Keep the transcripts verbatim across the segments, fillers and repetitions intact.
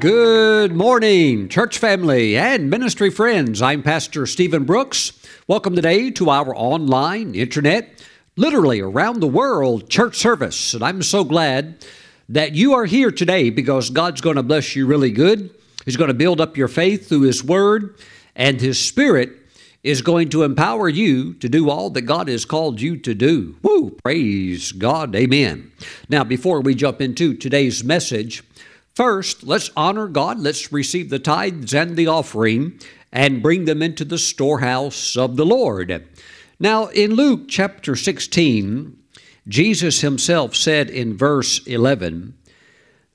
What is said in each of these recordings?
Good morning, church family and ministry friends. I'm Pastor Steven Brooks. Welcome today to our online, internet, literally around the world church service. And I'm so glad that you are here today because God's going to bless you really good. He's going to build up your faith through His Word, and His Spirit is going to empower you to do all that God has called you to do. Woo! Praise God. Amen. Now, before we jump into today's message, first, let's honor God. Let's receive the tithes and the offering and bring them into the storehouse of the Lord. Now, in Luke chapter sixteen, Jesus himself said in verse eleven,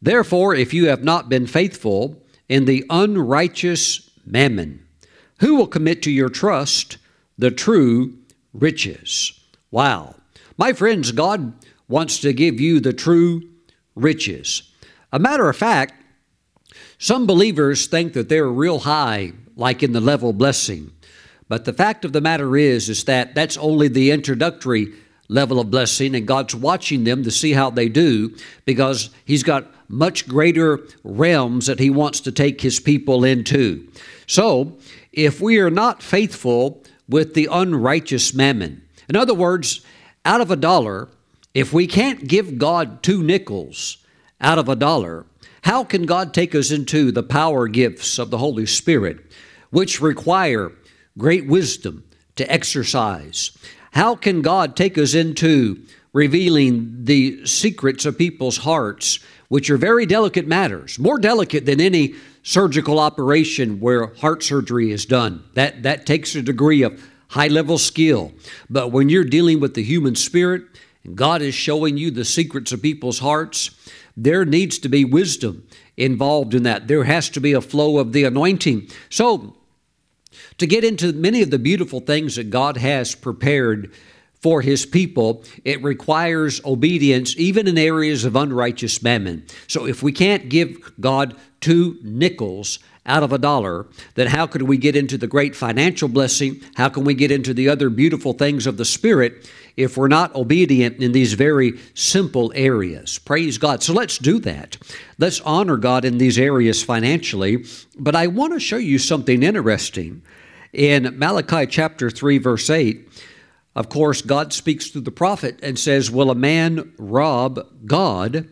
"Therefore, if you have not been faithful in the unrighteous mammon, who will commit to your trust the true riches?" Wow. My friends, God wants to give you the true riches. A matter of fact, some believers think that they're real high, like in the level blessing. But the fact of the matter is, is that that's only the introductory level of blessing, and God's watching them to see how they do, because He's got much greater realms that He wants to take His people into. So, if we are not faithful with the unrighteous mammon, in other words, out of a dollar, if we can't give God two nickels out of a dollar, how can God take us into the power gifts of the Holy Spirit, which require great wisdom to exercise? How can God take us into revealing the secrets of people's hearts, which are very delicate matters, more delicate than any surgical operation where heart surgery is done? That that takes a degree of high-level skill. But when you're dealing with the human spirit, and God is showing you the secrets of people's hearts, there needs to be wisdom involved in that. There has to be a flow of the anointing. So, to get into many of the beautiful things that God has prepared for His people, it requires obedience, even in areas of unrighteous mammon. So if we can't give God two nickels out of a dollar, then how could we get into the great financial blessing? How can we get into the other beautiful things of the Spirit if we're not obedient in these very simple areas? Praise God. So let's do that. Let's honor God in these areas financially. But I want to show you something interesting. In Malachi chapter three, verse eight, of course, God speaks through the prophet and says, "Will a man rob God?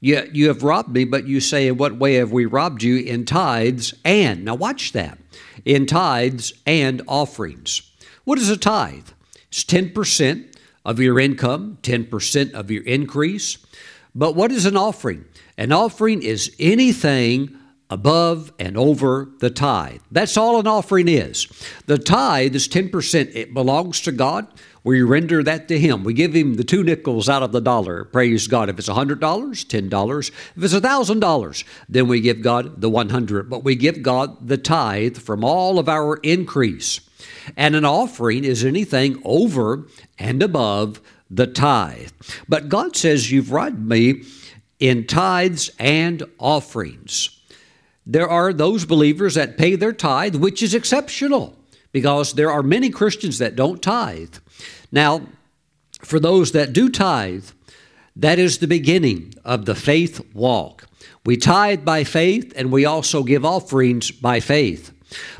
You, you have robbed me, but you say, in what way have we robbed you? In tithes and..." Now watch that. "In tithes and offerings." What is a tithe? It's ten percent of your income, ten percent of your increase. But what is an offering? An offering is anything above and over the tithe. That's all an offering is. The tithe is ten percent. It belongs to God. We render that to Him. We give Him the two nickels out of the dollar. Praise God. If it's one hundred dollars, ten dollars. If it's one thousand dollars, then we give God the one hundred. But we give God the tithe from all of our increase. And an offering is anything over and above the tithe. But God says, "You've robbed me in tithes and offerings." There are those believers that pay their tithe, which is exceptional because there are many Christians that don't tithe. Now, for those that do tithe, that is the beginning of the faith walk. We tithe by faith, and we also give offerings by faith.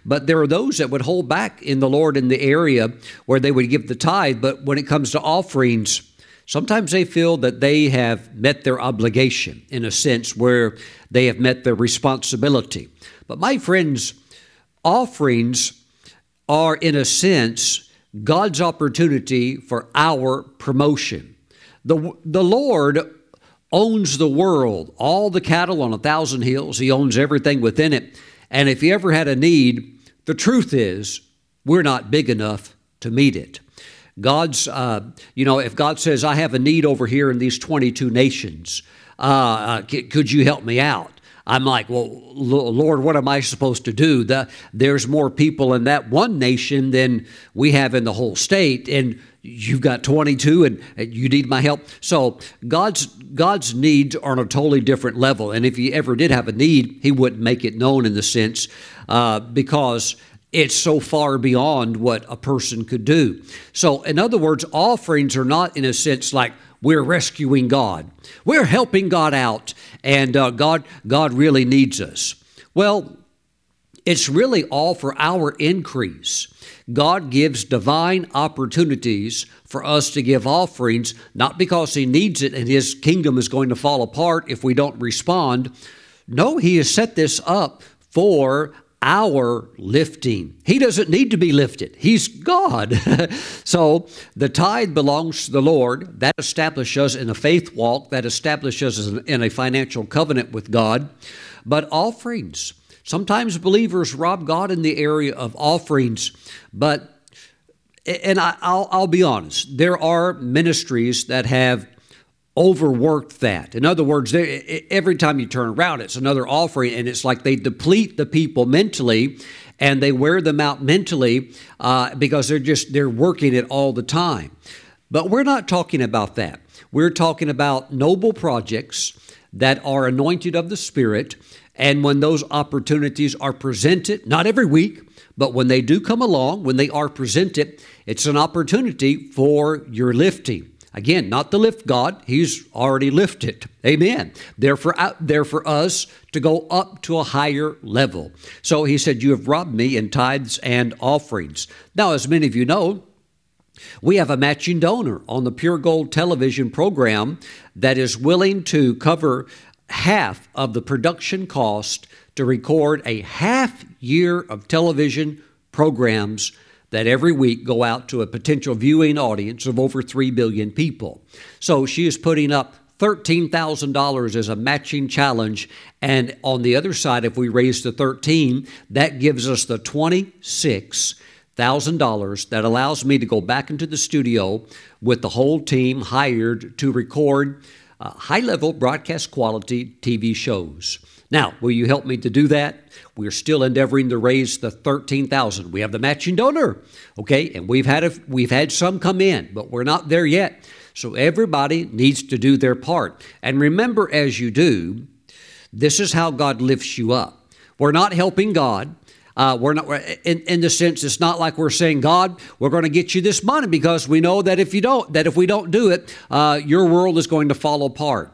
But there are those that would hold back in the Lord in the area where they would give the tithe, but when it comes to offerings, sometimes they feel that they have met their obligation in a sense where they have met their responsibility. But my friends, offerings are in a sense God's opportunity for our promotion. The, the Lord owns the world, all the cattle on a thousand hills. He owns everything within it. And if you ever had a need, the truth is we're not big enough to meet it. God's, uh, you know, if God says, "I have a need over here in these twenty-two nations, uh, uh, c- could you help me out?" I'm like, "Well, L- Lord, what am I supposed to do? The, there's more people in that one nation than we have in the whole state, and you've got twenty-two, and you need my help." So God's God's needs are on a totally different level, and if He ever did have a need, He wouldn't make it known in the sense uh, because it's so far beyond what a person could do. So, in other words, offerings are not, in a sense, like we're rescuing God. We're helping God out, and uh, God, God really needs us. Well, it's really all for our increase. God gives divine opportunities for us to give offerings, not because He needs it and His kingdom is going to fall apart if we don't respond. No, He has set this up for our lifting. He doesn't need to be lifted. He's God. So the tithe belongs to the Lord. That establishes us in a faith walk. That establishes us in a financial covenant with God. But offerings. Sometimes believers rob God in the area of offerings, but, and I, I'll, I'll be honest, there are ministries that have overworked that. In other words, they, every time you turn around, it's another offering, and it's like they deplete the people mentally, and they wear them out mentally uh, because they're just, they're working it all the time. But we're not talking about that. We're talking about noble projects that are anointed of the Spirit. And when those opportunities are presented, not every week, but when they do come along, when they are presented, it's an opportunity for your lifting. Again, not to lift God. He's already lifted. Amen. They're for, they're for us to go up to a higher level. So He said, you have robbed me in tithes and offerings. Now, as many of you know, we have a matching donor on the Pure Gold television program that is willing to cover half of the production cost to record a half year of television programs that every week go out to a potential viewing audience of over three billion people. So she is putting up thirteen thousand dollars as a matching challenge. And on the other side, if we raise the thirteen, that gives us the twenty-six thousand dollars that allows me to go back into the studio with the whole team hired to record Uh, high-level broadcast quality T V shows. Now, will you help me to do that? We're still endeavoring to raise the thirteen thousand dollars. We have the matching donor, okay? And we've had a, we've had some come in, but we're not there yet. So everybody needs to do their part. And remember, as you do, this is how God lifts you up. We're not helping God. Uh, we're not in, in the sense, it's not like we're saying, God, we're going to get you this money because we know that if you don't, that if we don't do it, uh, your world is going to fall apart.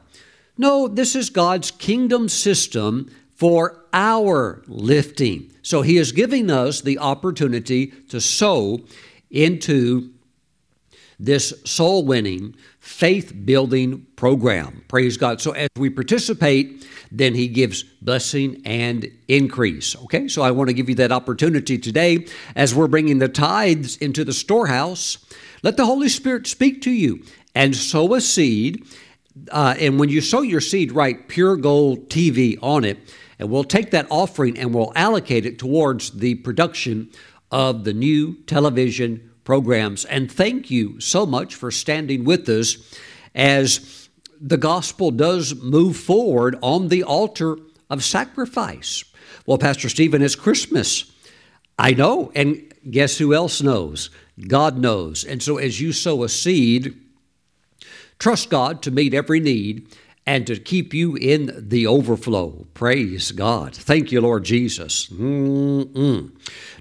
No, this is God's kingdom system for our lifting. So He is giving us the opportunity to sow into this soul winning, faith building program. Praise God. So as we participate, then He gives blessing and increase. Okay, so I want to give you that opportunity today as we're bringing the tithes into the storehouse. Let the Holy Spirit speak to you and sow a seed. Uh, and when you sow your seed, write Pure Gold T V on it, and we'll take that offering and we'll allocate it towards the production of the new television programs. And thank you so much for standing with us as the gospel does move forward on the altar of sacrifice. Well, Pastor Steven, it's Christmas. I know. And guess who else knows? God knows. And so as you sow a seed, trust God to meet every need and to keep you in the overflow. Praise God. Thank you, Lord Jesus. Mm-mm.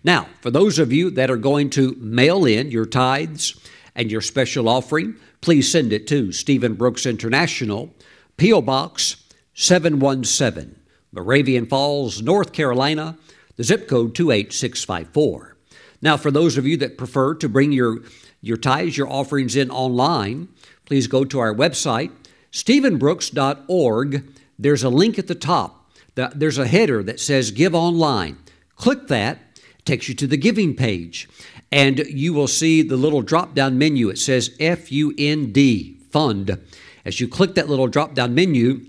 Now, for those of you that are going to mail in your tithes and your special offering, please send it to Stephen Brooks International, P O Box seven one seven, Moravian Falls, North Carolina, the zip code two eight six five four. Now, for those of you that prefer to bring your, your tithes, your offerings in online, please go to our website, stephen brooks dot org. There's a link at the top. There's a header that says Give Online. Click that. It takes you to the giving page. And you will see the little drop-down menu. It says F U N D, Fund. As you click that little drop-down menu,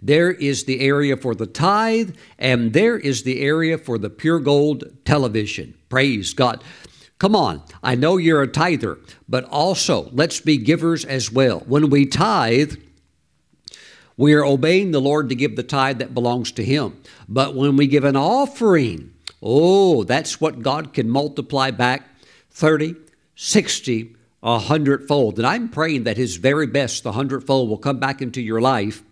there is the area for the tithe, and there is the area for the Pure Gold television. Praise God. Come on, I know you're a tither, but also let's be givers as well. When we tithe, we are obeying the Lord to give the tithe that belongs to Him. But when we give an offering, oh, that's what God can multiply back thirty, sixty, a hundredfold. And I'm praying that His very best, the hundredfold, will come back into your life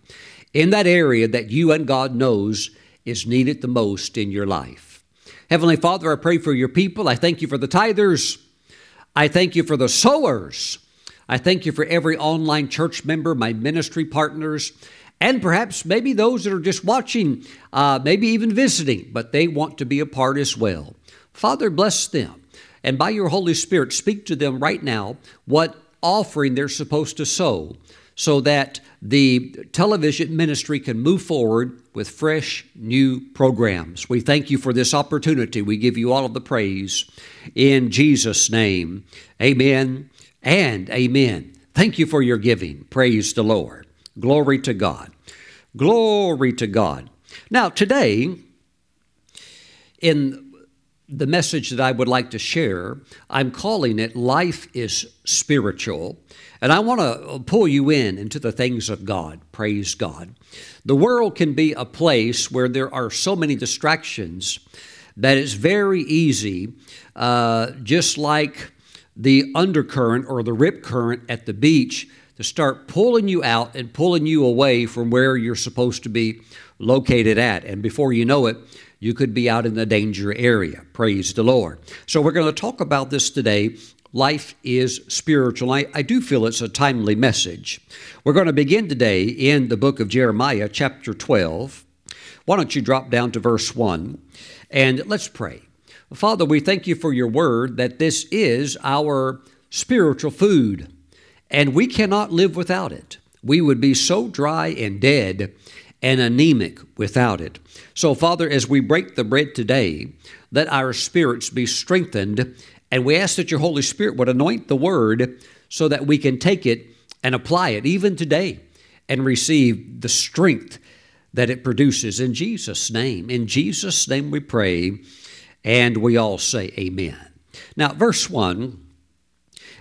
in that area that you and God knows is needed the most in your life. Heavenly Father, I pray for your people. I thank you for the tithers. I thank you for the sowers. I thank you for every online church member, my ministry partners, and perhaps maybe those that are just watching, uh, maybe even visiting, but they want to be a part as well. Father, bless them. And by your Holy Spirit, speak to them right now what offering they're supposed to sow so that the television ministry can move forward with fresh new programs. We thank you for this opportunity. We give you all of the praise in Jesus' name. Amen and amen. Thank you for your giving. Praise the Lord. Glory to God. Glory to God. Now, today, in the message that I would like to share, I'm calling it Life is Spiritual. And I want to pull you in into the things of God. Praise God. The world can be a place where there are so many distractions that it's very easy, uh, just like the undercurrent or the rip current at the beach, to start pulling you out and pulling you away from where you're supposed to be located at. And before you know it, you could be out in the danger area. Praise the Lord. So we're going to talk about this today. Life is spiritual. I, I do feel it's a timely message. We're going to begin today in the book of Jeremiah, chapter twelve. Why don't you drop down to verse one, and let's pray. Father, we thank you for your word, that this is our spiritual food, and we cannot live without it. We would be so dry and dead and anemic without it. So, Father, as we break the bread today, let our spirits be strengthened, and we ask that your Holy Spirit would anoint the word so that we can take it and apply it even today and receive the strength that it produces. In Jesus' name, in Jesus' name we pray, and we all say amen. Now, verse one,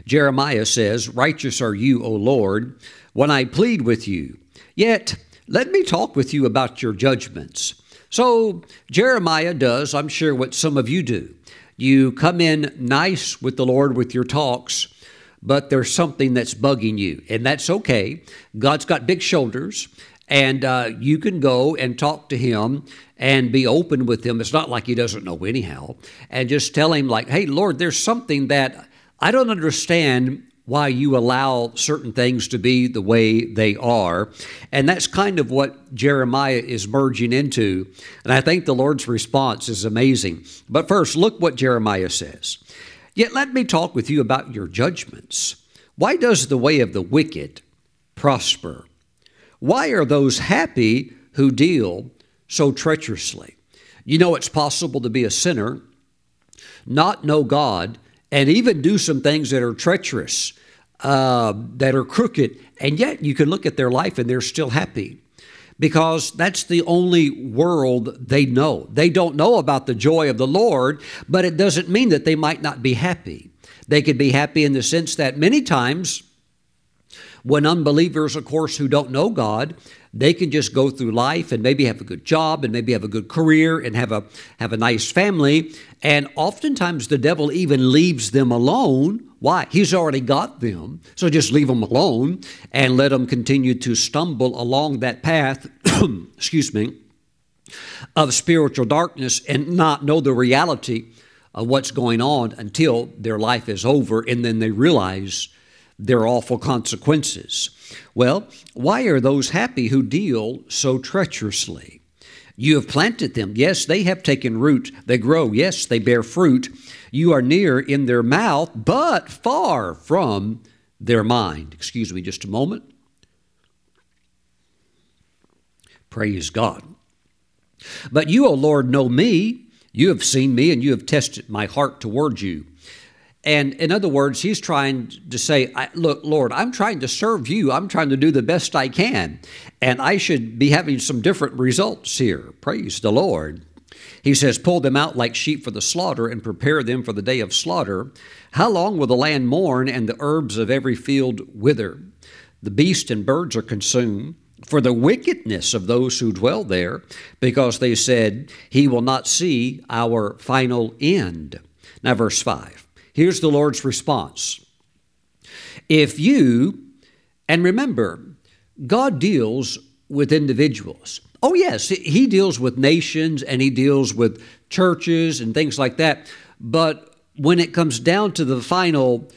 Jeremiah says, "Righteous are you, O Lord, when I plead with you. Yet let me talk with you about your judgments." So Jeremiah does, I'm sure, what some of you do. You come in nice with the Lord with your talks, but there's something that's bugging you, and that's okay. God's got big shoulders, and uh, you can go and talk to him and be open with him. It's not like he doesn't know anyhow, and just tell him like, "Hey, Lord, there's something that I don't understand why you allow certain things to be the way they are." And that's kind of what Jeremiah is merging into. And I think the Lord's response is amazing. But first, look what Jeremiah says. "Yet let me talk with you about your judgments. Why does the way of the wicked prosper? Why are those happy who deal so treacherously?" You know, it's possible to be a sinner, not know God, and even do some things that are treacherous, uh, that are crooked, and yet you can look at their life and they're still happy, because that's the only world they know. They don't know about the joy of the Lord, but it doesn't mean that they might not be happy. They could be happy in the sense that many times when unbelievers, of course, who don't know God, they can just go through life and maybe have a good job and maybe have a good career and have a have a nice family. And oftentimes the devil even leaves them alone. Why? He's already got them. So just leave them alone and let them continue to stumble along that path, excuse me, of spiritual darkness and not know the reality of what's going on until their life is over. And then they realize their awful consequences. Well, why are those happy who deal so treacherously? You have planted them. Yes, they have taken root. They grow. Yes, they bear fruit. You are near in their mouth, but far from their mind. Excuse me just a moment. Praise God. "But you, O Lord, know me. You have seen me, and you have tested my heart toward you." And in other words, he's trying to say, I, look, Lord, I'm trying to serve you. I'm trying to do the best I can. And I should be having some different results here. Praise the Lord. He says, "Pull them out like sheep for the slaughter and prepare them for the day of slaughter. How long will the land mourn and the herbs of every field wither? The beasts and birds are consumed for the wickedness of those who dwell there, because they said, he will not see our final end." Now, verse five. Here's the Lord's response. If you, and remember, God deals with individuals. Oh, yes, he deals with nations and he deals with churches and things like that. But when it comes down to the final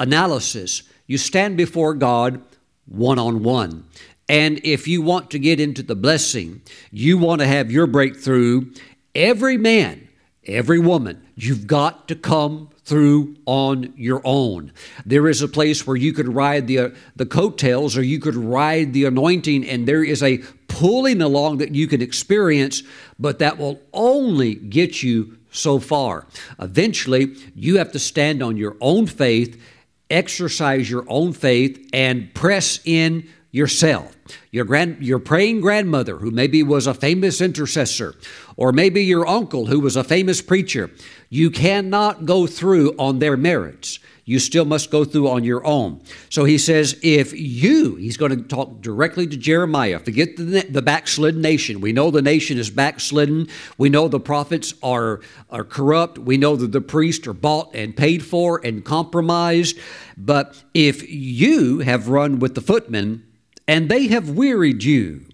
analysis, you stand before God one-on-one. And if you want to get into the blessing, you want to have your breakthrough, every man, every woman, you've got to come through on your own. There is a place where you could ride the uh, the coattails, or you could ride the anointing, and there is a pulling along that you can experience, but that will only get you so far. Eventually, you have to stand on your own faith, exercise your own faith, and press in yourself. Your grand, your praying grandmother, who maybe was a famous intercessor, or maybe your uncle who was a famous preacher, you cannot go through on their merits. You still must go through on your own. So he says, if you, he's going to talk directly to Jeremiah, forget the, the backslidden nation. We know the nation is backslidden. We know the prophets are, are corrupt. We know that the priests are bought and paid for and compromised. But if you have run with the footmen, and they have wearied you,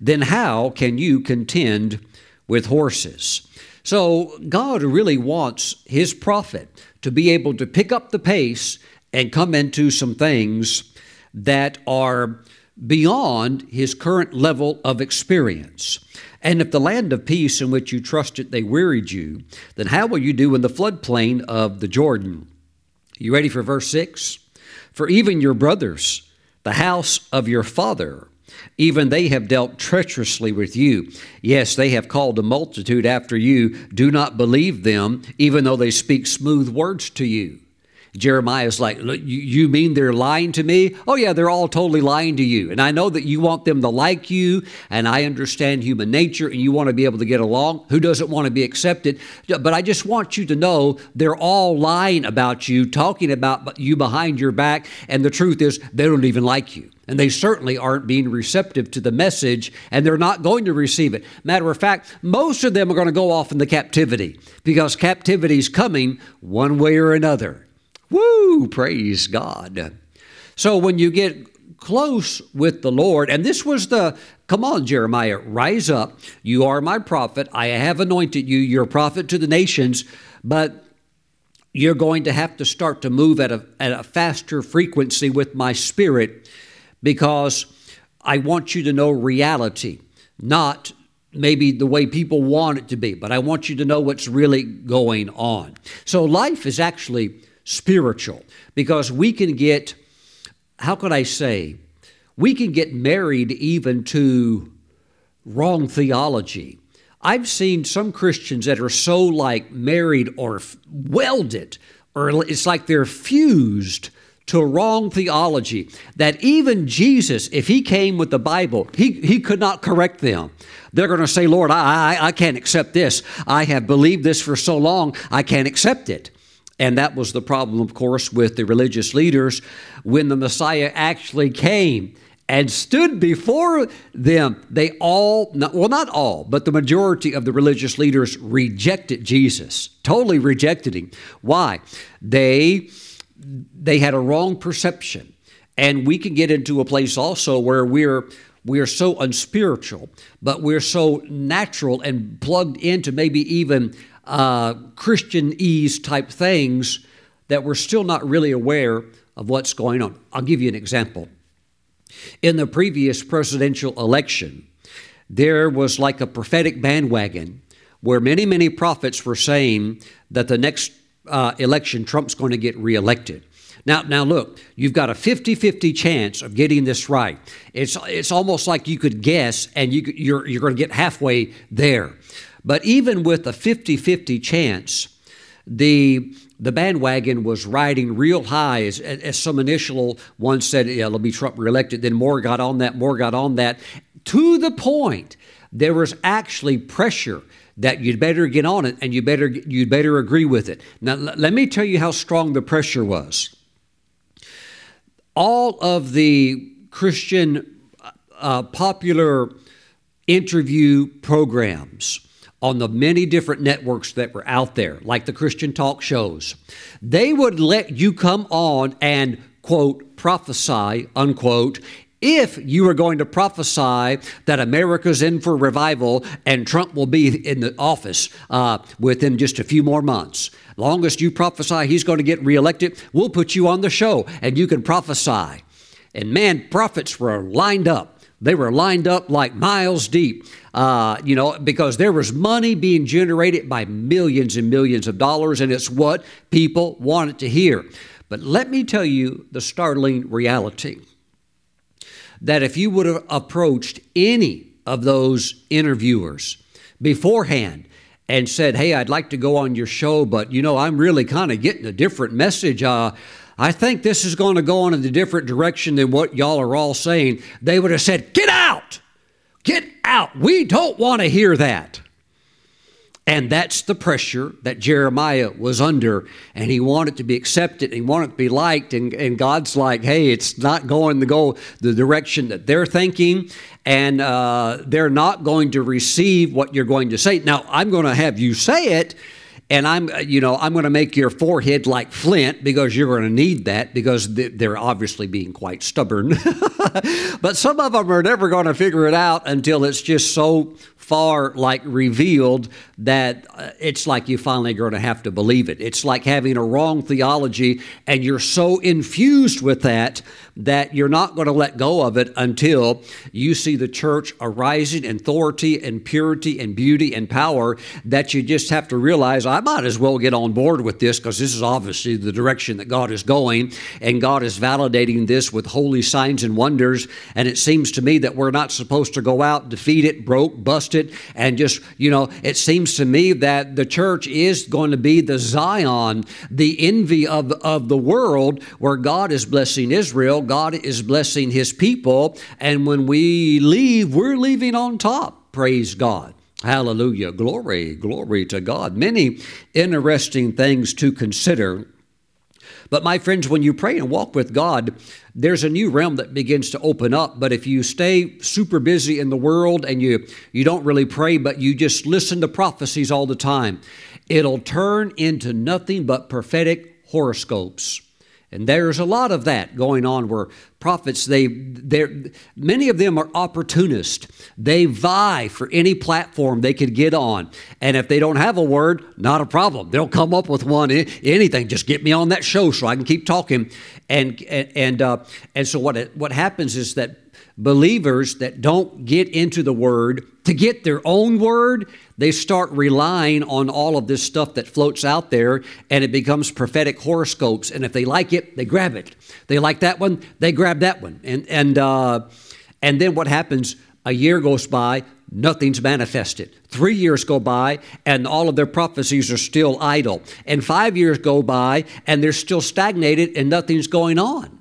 then how can you contend with horses? So God really wants his prophet to be able to pick up the pace and come into some things that are beyond his current level of experience. And if the land of peace in which you trusted, they wearied you, then how will you do in the floodplain of the Jordan? You ready for verse six? For even your brothers, the house of your father, even they have dealt treacherously with you. Yes, they have called a multitude after you. Do not believe them, even though they speak smooth words to you. Jeremiah's like, you mean they're lying to me? Oh yeah, they're all totally lying to you. And I know that you want them to like you, and I understand human nature, and you want to be able to get along. Who doesn't want to be accepted? But I just want you to know they're all lying about you, talking about you behind your back. And the truth is, they don't even like you. And they certainly aren't being receptive to the message, and they're not going to receive it. Matter of fact, most of them are going to go off into captivity, because captivity is coming one way or another. Woo, praise God. So when you get close with the Lord, and this was the, come on, Jeremiah, rise up. You are my prophet. I have anointed you. You're a prophet to the nations, but you're going to have to start to move at a, at a faster frequency with my spirit, because I want you to know reality, not maybe the way people want it to be, but I want you to know what's really going on. So life is actually spiritual, because we can get, how could I say, we can get married even to wrong theology. I've seen some Christians that are so like married or f- welded, or it's like they're fused to a wrong theology, that even Jesus, if he came with the Bible, he, he could not correct them. They're going to say, Lord, I, I I can't accept this. I have believed this for so long, I can't accept it. And that was the problem, of course, with the religious leaders when the Messiah actually came and stood before them. They all, well, not all, but the majority of the religious leaders rejected Jesus, totally rejected him. Why? They... They had a wrong perception. And we can get into a place also where we're we're so unspiritual, but we're so natural and plugged into maybe even uh, Christian-ese type things that we're still not really aware of what's going on. I'll give you an example. In the previous presidential election, there was like a prophetic bandwagon where many, many prophets were saying that the next Uh, election, Trump's going to get reelected. Now, now look, you've got a fifty-fifty chance of getting this right. It's it's almost like you could guess, and you, you're you're going to get halfway there. But even with a fifty-fifty chance, the the bandwagon was riding real high. As, as some initial one said, yeah, it'll be Trump reelected. Then more got on that, more got on that, to the point there was actually pressure that you'd better get on it, and you better you'd better agree with it. Now, l- let me tell you how strong the pressure was. All of the Christian uh, popular interview programs on the many different networks that were out there, like the Christian talk shows, they would let you come on and, quote, prophesy, unquote, if you are going to prophesy that America's in for revival and Trump will be in the office uh, within just a few more months, longest you prophesy he's going to get reelected, we'll put you on the show and you can prophesy. And man, prophets were lined up. They were lined up like miles deep, uh, you know, because there was money being generated by millions and millions of dollars, and it's what people wanted to hear. But let me tell you the startling reality that if you would have approached any of those interviewers beforehand and said, hey, I'd like to go on your show, but, you know, I'm really kind of getting a different message. Uh, I think this is going to go in a different direction than what y'all are all saying. They would have said, get out, get out. We don't want to hear that. And that's the pressure that Jeremiah was under, and he wanted to be accepted. He wanted to be liked. And, and God's like, hey, it's not going to go the direction that they're thinking. And uh, they're not going to receive what you're going to say. Now, I'm going to have you say it. And I'm, you know, I'm going to make your forehead like flint, because you're going to need that, because they're obviously being quite stubborn. But some of them are never going to figure it out until it's just so far like revealed that it's like you finally going to have to believe it. It's like having a wrong theology, and you're so infused with that that you're not going to let go of it until you see the church arising in authority and purity and beauty and power, that you just have to realize, I might as well get on board with this, because this is obviously the direction that God is going, and God is validating this with holy signs and wonders. And it seems to me that we're not supposed to go out, defeat it, broke, bust it, and just, you know, it seems to me that the church is going to be the Zion, the envy of, of the world, where God is blessing Israel, God is blessing his people. And when we leave, we're leaving on top. Praise God. Hallelujah. Glory, glory to God. Many interesting things to consider. But my friends, when you pray and walk with God, there's a new realm that begins to open up. But if you stay super busy in the world and you, you don't really pray, but you just listen to prophecies all the time, it'll turn into nothing but prophetic horoscopes. And there's a lot of that going on, where prophets, they, they're, many of them are opportunists. They vie for any platform they could get on. And if they don't have a word, not a problem. They'll come up with one, anything, just get me on that show so I can keep talking. And, and, and, uh, and so what, what happens is that believers that don't get into the word to get their own word, they start relying on all of this stuff that floats out there, and it becomes prophetic horoscopes. And if they like it, they grab it. They like that one, they grab that one. And and uh, and then what happens, a year goes by, nothing's manifested. Three years go by, and all of their prophecies are still idle. And five years go by, and they're still stagnated, and nothing's going on.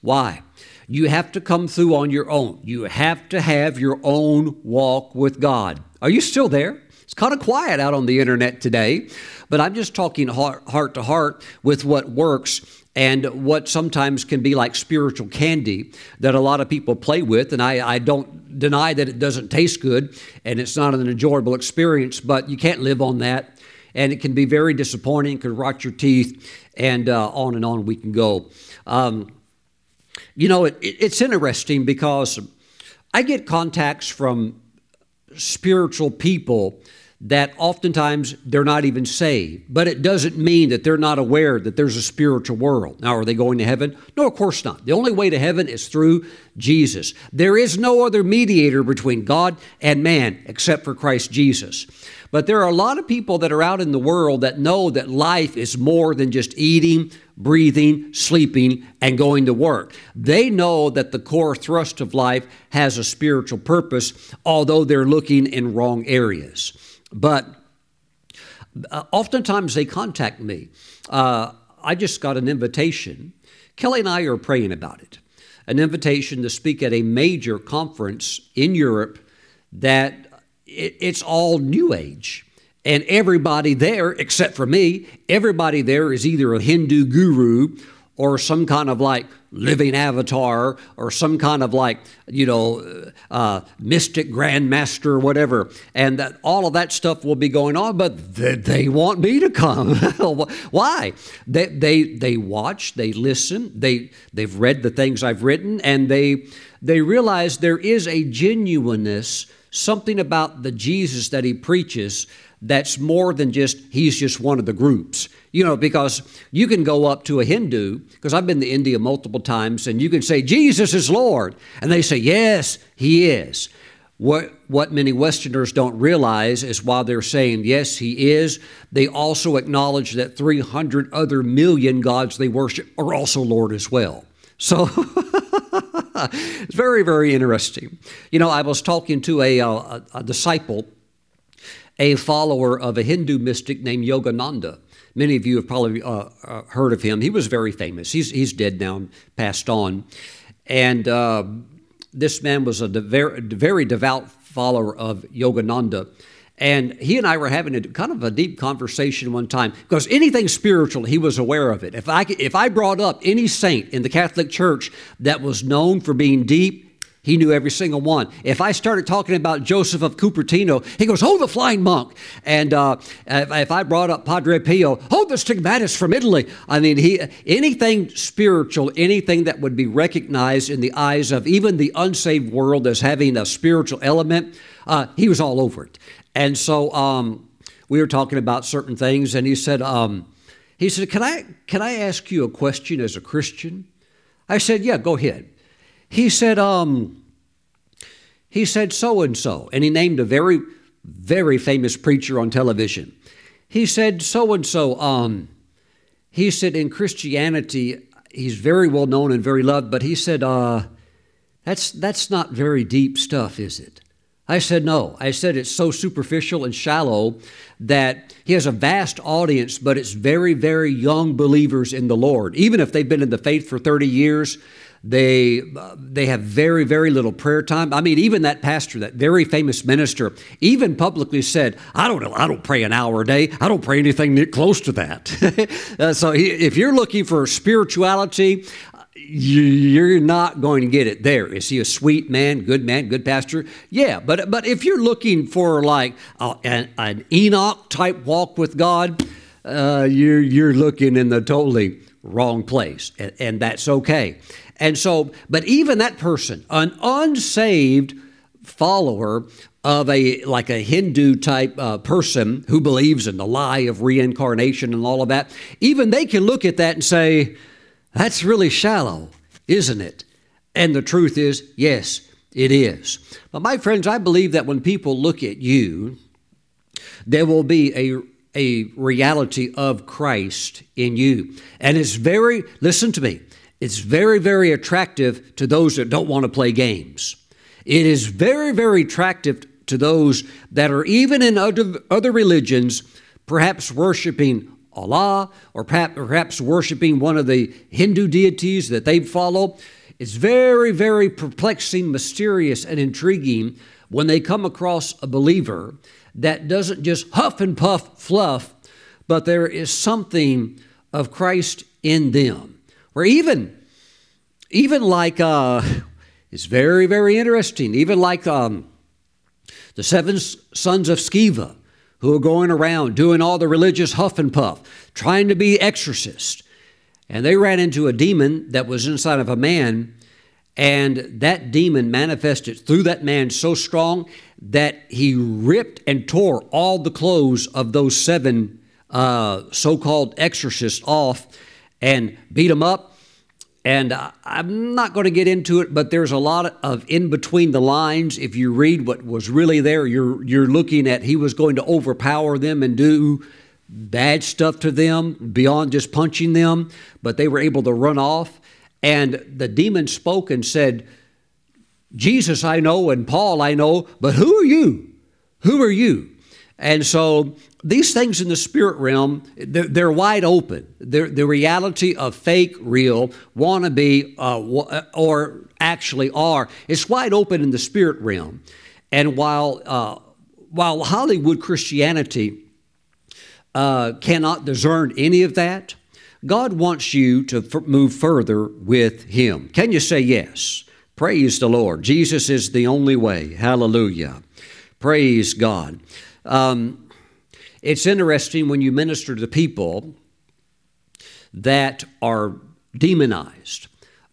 Why? You have to come through on your own. You have to have your own walk with God. Are you still there? It's kind of quiet out on the internet today, but I'm just talking heart, heart to heart with what works and what sometimes can be like spiritual candy that a lot of people play with. And I, I don't deny that it doesn't taste good and it's not an enjoyable experience, but you can't live on that. And it can be very disappointing, could rot your teeth, and uh, on and on we can go. Um, you know, it, it, it's interesting because I get contacts from spiritual people that oftentimes they're not even saved, but it doesn't mean that they're not aware that there's a spiritual world. Now, are they going to heaven? No, of course not. The only way to heaven is through Jesus. There is no other mediator between God and man except for Christ Jesus. But there are a lot of people that are out in the world that know that life is more than just eating, breathing, sleeping, and going to work. They know that the core thrust of life has a spiritual purpose, although they're looking in wrong areas. But uh, oftentimes they contact me. Uh, I just got an invitation. Kelly and I are praying about it. An invitation to speak at a major conference in Europe that it's all new age, and everybody there, except for me, everybody there is either a Hindu guru or some kind of like living avatar or some kind of like, you know, uh, mystic grandmaster or whatever. And that all of that stuff will be going on, but they, they want me to come. Why? They, they, they watch, they listen, they, they've read the things I've written, and they, they realize there is a genuineness, something about the Jesus that he preaches that's more than just, he's just one of the groups. You know, because you can go up to a Hindu, because I've been to India multiple times, and you can say, Jesus is Lord. And they say, yes, he is. What what many Westerners don't realize is while they're saying, yes, he is, they also acknowledge that three hundred other million gods they worship are also Lord as well. So it's very, very interesting. You know, I was talking to a, a, a disciple, a follower of a Hindu mystic named Yogananda. Many of you have probably uh, heard of him. He was very famous. He's he's dead now, passed on. And uh, this man was a de- very devout follower of Yogananda. And he and I were having a kind of a deep conversation one time, because anything spiritual, he was aware of it. If I if I brought up any saint in the Catholic Church that was known for being deep, he knew every single one. If I started talking about Joseph of Cupertino, he goes, "Oh, the flying monk." And uh, if I brought up Padre Pio, "Oh, the stigmatist from Italy." I mean, he anything spiritual, anything that would be recognized in the eyes of even the unsaved world as having a spiritual element, uh, he was all over it. And so um, we were talking about certain things, and he said, um, "He said, can I can I ask you a question as a Christian?" I said, "Yeah, go ahead." He said, um, he said so-and-so, and he named a very, very famous preacher on television. He said, so-and-so, um, he said, in Christianity, he's very well known and very loved, but he said, uh, that's, that's not very deep stuff, is it? I said, no. I said, it's so superficial and shallow that he has a vast audience, but it's very, very young believers in the Lord. Even if they've been in the faith for thirty years, They uh, they have very, very little prayer time. I mean, even that pastor, that very famous minister, even publicly said, I don't know, I don't pray an hour a day. I don't pray anything close to that. uh, so he, if you're looking for spirituality, you, you're not going to get it there. Is he a sweet man, good man, good pastor? Yeah, but but if you're looking for like a, an, an Enoch type walk with God, uh, you're, you're looking in the totally wrong place, and, and that's okay. And so, but even that person, an unsaved follower of a, like a Hindu type uh, person who believes in the lie of reincarnation and all of that, even they can look at that and say, that's really shallow, isn't it? And the truth is, yes, it is. But my friends, I believe that when people look at you, there will be a a reality of Christ in you. And it's very, listen to me, it's very, very attractive to those that don't want to play games. It is very, very attractive to those that are even in other, other religions, perhaps worshiping Allah or perhaps worshiping one of the Hindu deities that they follow. It's very, very perplexing, mysterious, and intriguing when they come across a believer that doesn't just huff and puff fluff, but there is something of Christ in them. Or even, even like, uh, it's very, very interesting, even like um, the seven sons of Sceva, who are going around doing all the religious huff and puff, trying to be exorcists. And they ran into a demon that was inside of a man, and that demon manifested through that man so strong that he ripped and tore all the clothes of those seven uh, so-called exorcists off, and beat them up. And I'm not going to get into it, but there's a lot of in between the lines. If you read what was really there, you're you're looking at he was going to overpower them and do bad stuff to them beyond just punching them, but they were able to run off. And the demon spoke and said, Jesus I know and Paul I know, but who are you? Who are you? And so these things in the spirit realm, they're, they're wide open. They're, the reality of fake, real, wannabe, uh, or actually are, it's wide open in the spirit realm. And while uh, while Hollywood Christianity uh, cannot discern any of that, God wants you to f- move further with Him. Can you say yes? Praise the Lord. Jesus is the only way. Hallelujah. Praise God. Um, it's interesting when you minister to people that are demonized.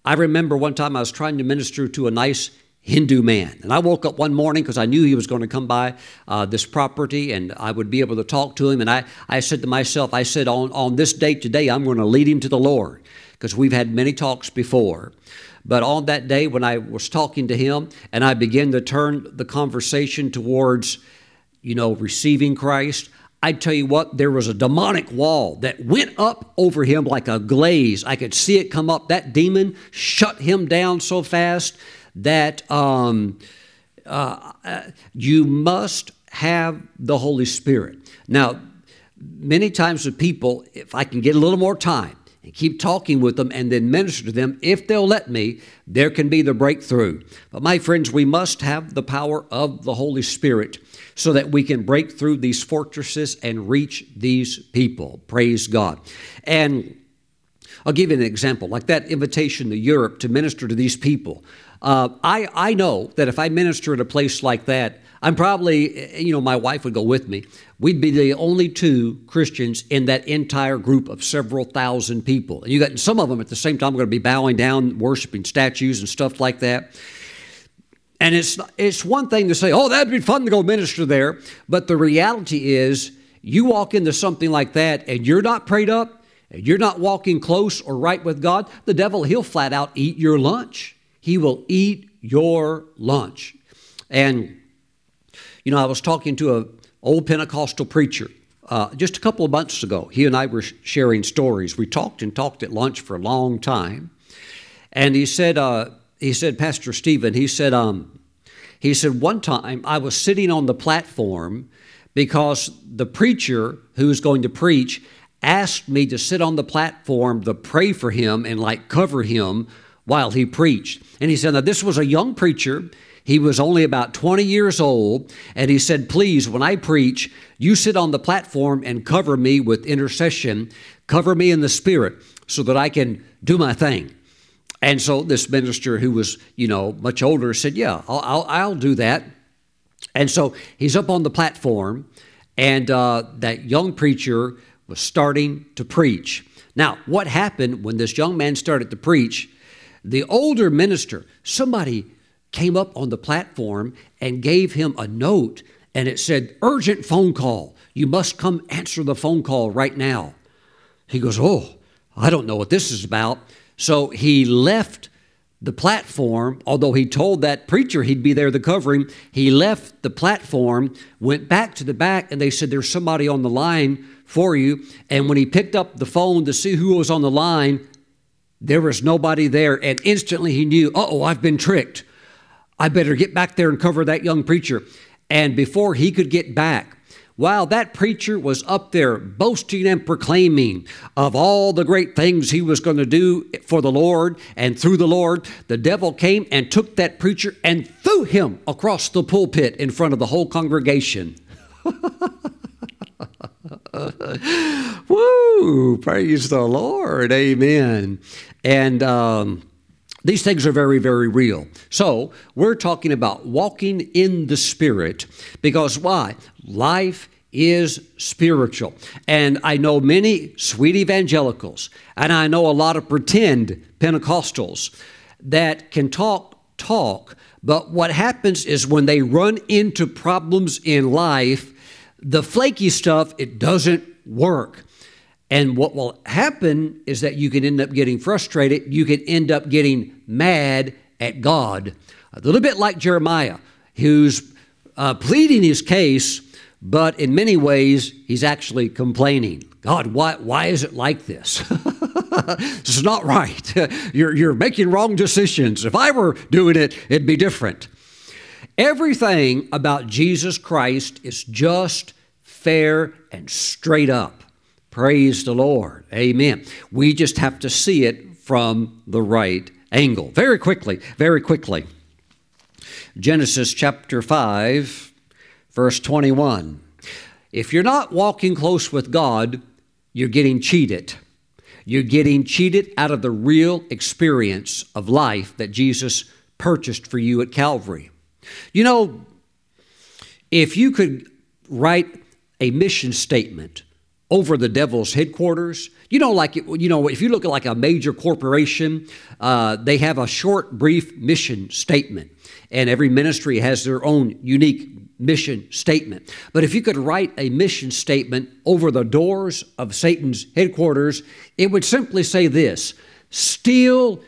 I remember one time I was trying to minister to a nice Hindu man. And I woke up one morning because I knew he was going to come by uh, this property and I would be able to talk to him. And I, I said to myself, I said, on, on this date today, I'm going to lead him to the Lord, because we've had many talks before. But on that day when I was talking to him and I began to turn the conversation towards, you know, receiving Christ, I tell you what, there was a demonic wall that went up over him like a glaze. I could see it come up. That demon shut him down so fast that um, uh, you must have the Holy Spirit. Now, many times with people, if I can get a little more time and keep talking with them and then minister to them, if they'll let me, there can be the breakthrough. But my friends, we must have the power of the Holy Spirit so that we can break through these fortresses and reach these people. Praise God. And I'll give you an example, like that invitation to Europe to minister to these people. Uh, I, I know that if I minister at a place like that, I'm probably, you know, my wife would go with me. We'd be the only two Christians in that entire group of several thousand people. And you got some of them at the same time going to be bowing down, worshiping statues and stuff like that. And it's it's one thing to say, oh, that'd be fun to go minister there. But the reality is you walk into something like that and you're not prayed up and you're not walking close or right with God. The devil, he'll flat out eat your lunch. He will eat your lunch. And you know, I was talking to an old Pentecostal preacher uh, just a couple of months ago. He and I were sharing stories. We talked and talked at lunch for a long time. And he said, uh, he said, Pastor Steven, he said, um, he said, one time I was sitting on the platform because the preacher who was going to preach asked me to sit on the platform to pray for him and like cover him while he preached. And he said, now this was a young preacher. He was only about twenty years old, and he said, please, when I preach, you sit on the platform and cover me with intercession, cover me in the Spirit so that I can do my thing. And so this minister who was, you know, much older said, yeah, I'll, I'll, I'll do that. And so he's up on the platform, and uh, that young preacher was starting to preach. Now, what happened when this young man started to preach, the older minister, somebody came up on the platform and gave him a note, and it said, urgent phone call. You must come answer the phone call right now. He goes, oh, I don't know what this is about. So he left the platform, although he told that preacher he'd be there to cover him. He left the platform, went back to the back, and they said, there's somebody on the line for you. And when he picked up the phone to see who was on the line, there was nobody there. And instantly he knew, uh-oh, I've been tricked. I better get back there and cover that young preacher. And before he could get back, while that preacher was up there boasting and proclaiming of all the great things he was going to do for the Lord and through the Lord, the devil came and took that preacher and threw him across the pulpit in front of the whole congregation. Woo! Praise the Lord. Amen. And, um, These things are very, very real. So we're talking about walking in the Spirit, because why? Life is spiritual. And I know many sweet evangelicals, and I know a lot of pretend Pentecostals that can talk, talk. But what happens is when they run into problems in life, the flaky stuff, it doesn't work. And what will happen is that you can end up getting frustrated. You can end up getting mad at God. A little bit like Jeremiah, who's uh, pleading his case, but in many ways, he's actually complaining. God, why, why is it like this? This is not right. You're, you're making wrong decisions. If I were doing it, it'd be different. Everything about Jesus Christ is just, fair, and straight up. Praise the Lord. Amen. We just have to see it from the right angle. Very quickly, very quickly. Genesis chapter five, verse twenty-one. If you're not walking close with God, you're getting cheated. You're getting cheated out of the real experience of life that Jesus purchased for you at Calvary. You know, if you could write a mission statement over the devil's headquarters, you know, like, it, you know, if you look at like a major corporation, uh, they have a short, brief mission statement, and every ministry has their own unique mission statement. But if you could write a mission statement over the doors of Satan's headquarters, it would simply say this: steal,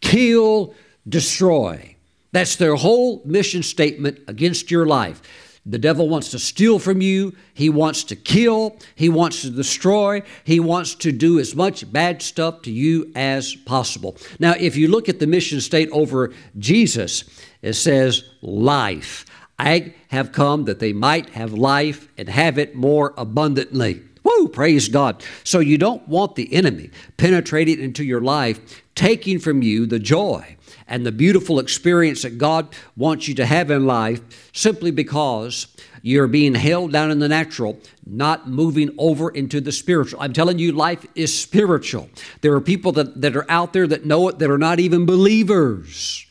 kill, destroy. That's their whole mission statement against your life. The devil wants to steal from you. He wants to kill. He wants to destroy. He wants to do as much bad stuff to you as possible. Now, if you look at the mission statement over Jesus, it says life. I have come that they might have life and have it more abundantly. Woo, praise God. So you don't want the enemy penetrating into your life, taking from you the joy and the beautiful experience that God wants you to have in life, simply because you're being held down in the natural, not moving over into the spiritual. I'm telling you, life is spiritual. There are people that, that are out there that know it that are not even believers.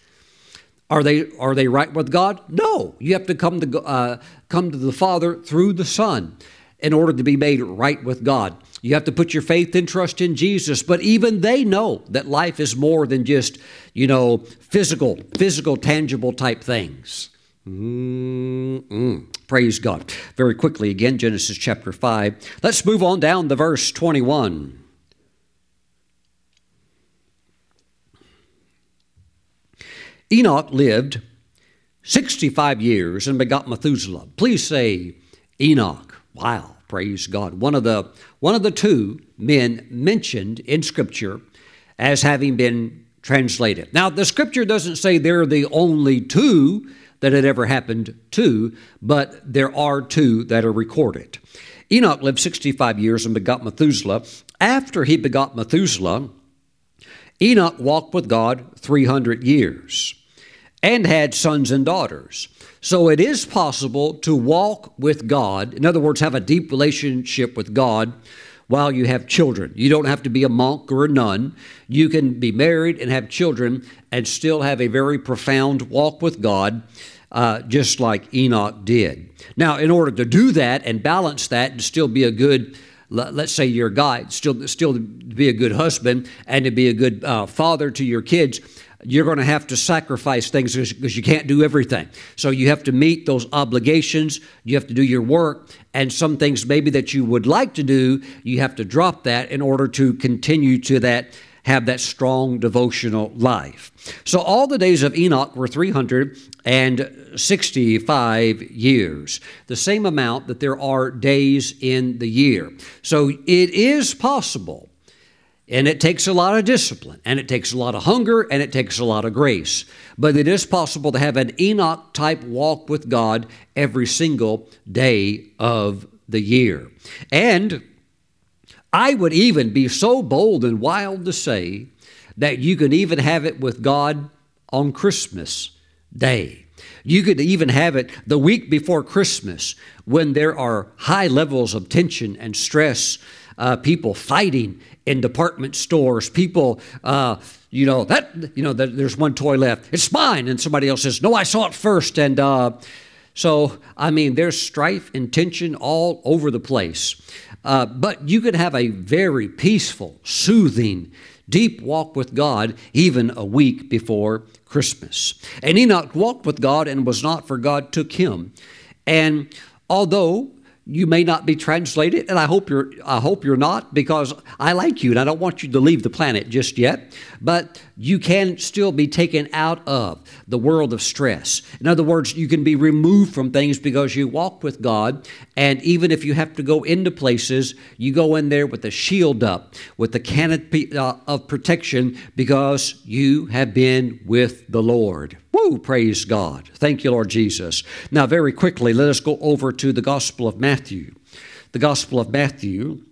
Are they are they right with God? No. You have to come to uh, come to the Father through the Son in order to be made right with God. You have to put your faith and trust in Jesus. But even they know that life is more than just, you know, physical, physical, tangible type things. Mm-mm. Praise God. Very quickly again, Genesis chapter five. Let's move on down to verse twenty-one. Enoch lived sixty-five years and begot Methuselah. Please say Enoch. Wow, praise God. One of the one of the two men mentioned in Scripture as having been translated. Now, the Scripture doesn't say they're the only two that it ever happened to, but there are two that are recorded. Enoch lived sixty-five years and begot Methuselah. After he begot Methuselah, Enoch walked with God three hundred years and had sons and daughters. So it is possible to walk with God. In other words, have a deep relationship with God while you have children. You don't have to be a monk or a nun. You can be married and have children and still have a very profound walk with God, uh, just like Enoch did. Now, in order to do that and balance that and still be a good, let's say your guide, still, still be a good husband and to be a good uh, father to your kids, you're going to have to sacrifice things because you can't do everything. So you have to meet those obligations. You have to do your work. And some things maybe that you would like to do, you have to drop that in order to continue to that, have that strong devotional life. So all the days of Enoch were three hundred sixty-five years, the same amount that there are days in the year. So it is possible. And it takes a lot of discipline, and it takes a lot of hunger, and it takes a lot of grace. But it is possible to have an Enoch-type walk with God every single day of the year. And I would even be so bold and wild to say that you can even have it with God on Christmas Day. You could even have it the week before Christmas when there are high levels of tension and stress. Uh, people fighting in department stores, people, uh, you know, that, you know, that there's one toy left, it's mine. And somebody else says, no, I saw it first. And, uh, so, I mean, there's strife and tension all over the place. Uh, but you could have a very peaceful, soothing, deep walk with God, even a week before Christmas. And Enoch walked with God and was not, for God took him. And although you may not be translated, and I hope you're I hope you're not, because I like you and I don't want you to leave the planet just yet, but you can still be taken out of the world of stress. In other words, you can be removed from things because you walk with God, and even if you have to go into places, you go in there with the shield up, with the canopy of protection, because you have been with the Lord. Woo, praise God. Thank you, Lord Jesus. Now, very quickly, let us go over to the Gospel of Matthew. The Gospel of Matthew,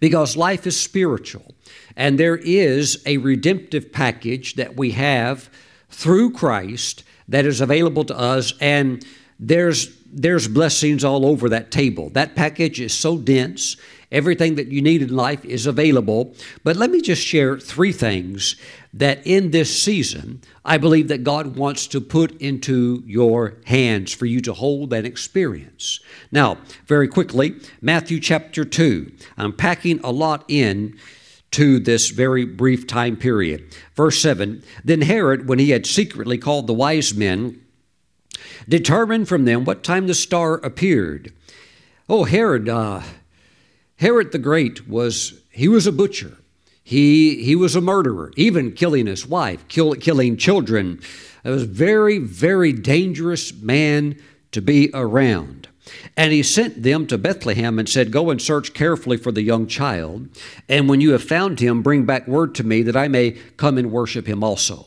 because life is spiritual, and there is a redemptive package that we have through Christ that is available to us, and there's there's blessings all over that table. That package is so dense. Everything that you need in life is available. But let me just share three things that in this season, I believe that God wants to put into your hands for you to hold and experience. Now, very quickly, Matthew chapter two. I'm packing a lot in to this very brief time period. Verse seven, then Herod, when he had secretly called the wise men, determined from them what time the star appeared. Oh, Herod, uh, Herod the Great was, he was a butcher. He he was a murderer, even killing his wife, kill, killing children. It was a very, very dangerous man to be around. And he sent them to Bethlehem and said, go and search carefully for the young child. And when you have found him, bring back word to me that I may come and worship him also.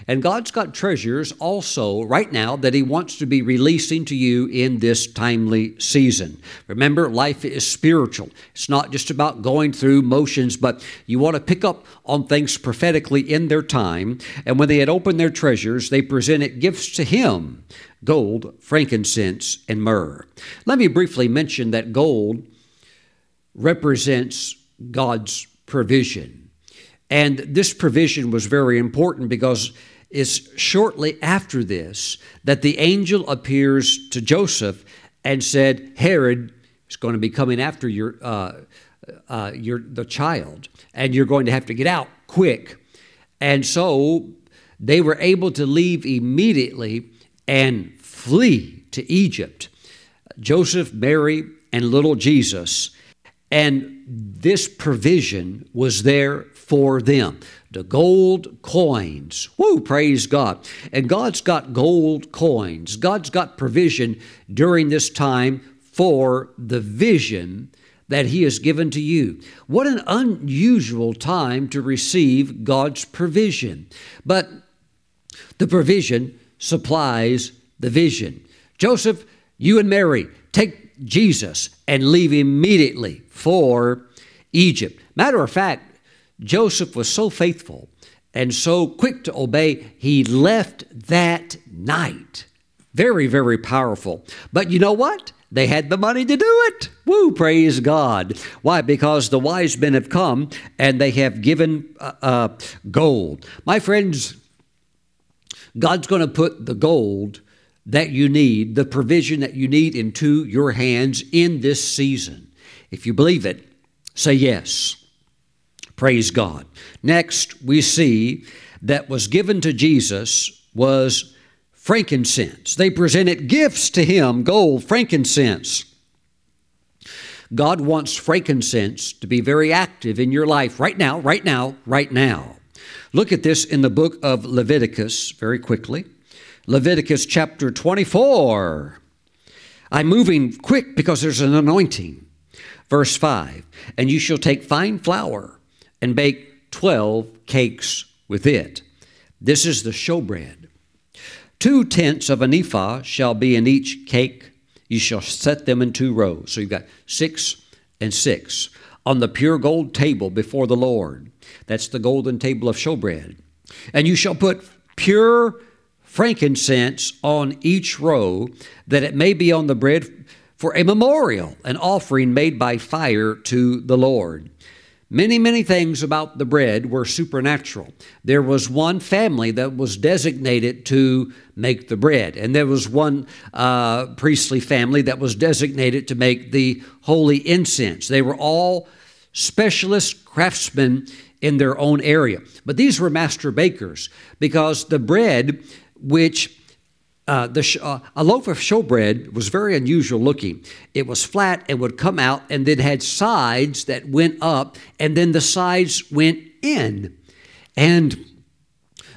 and God's got treasures also right now that he wants to be releasing to you in this timely season. Remember, life is spiritual. It's not just about going through motions, but you want to pick up on things prophetically in their time. And when they had opened their treasures, they presented gifts to him, gold, frankincense, and myrrh. Let me briefly mention that gold represents God's provision. And this provision was very important because it's shortly after this that the angel appears to Joseph and said, Herod is going to be coming after your, uh, uh, your the child, and you're going to have to get out quick. And so they were able to leave immediately and flee to Egypt. Joseph, Mary, and little Jesus. And this provision was there for them. The gold coins. Woo, praise God. And God's got gold coins. God's got provision during this time for the vision that he has given to you. What an unusual time to receive God's provision. But the provision supplies the vision. Joseph, you and Mary, take Jesus and leave immediately for Egypt. Matter of fact, Joseph was so faithful and so quick to obey, he left that night. Very, very powerful. But you know what? They had the money to do it. Woo, praise God. Why? Because the wise men have come and they have given uh, uh, gold. My friends, God's going to put the gold that you need, the provision that you need, into your hands in this season. If you believe it, say yes. Praise God. Next, we see that was given to Jesus was frankincense. They presented gifts to him, gold, frankincense. God wants frankincense to be very active in your life right now, right now, right now. Look at this in the book of Leviticus very quickly. Leviticus chapter twenty-four. I'm moving quick because there's an anointing. Verse five, and you shall take fine flour and bake twelve cakes with it. This is the showbread. Two tenths of an ephah shall be in each cake. You shall set them in two rows. So you've got six and six on the pure gold table before the Lord. That's the golden table of showbread. And you shall put pure frankincense on each row, that it may be on the bread for a memorial, an offering made by fire to the Lord. Many, many things about the bread were supernatural. There was one family that was designated to make the bread, and there was one uh, priestly family that was designated to make the holy incense. They were all specialist craftsmen in their own area. But these were master bakers, because the bread which uh, the sh- uh, a loaf of showbread was very unusual looking. It was flat and would come out, and then had sides that went up, and then the sides went in. And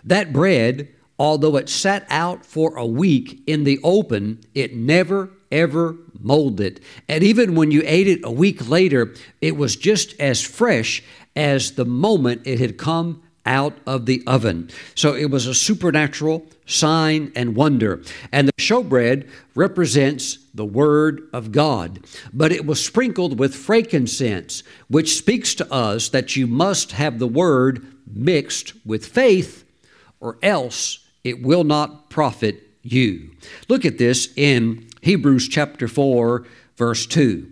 that bread, although it sat out for a week in the open, it never, ever molded. And even when you ate it a week later, it was just as fresh as the moment it had come out of the oven. So it was a supernatural sign and wonder. And the showbread represents the Word of God. But it was sprinkled with frankincense, which speaks to us that you must have the Word mixed with faith, or else it will not profit you. Look at this in Hebrews chapter four, verse two.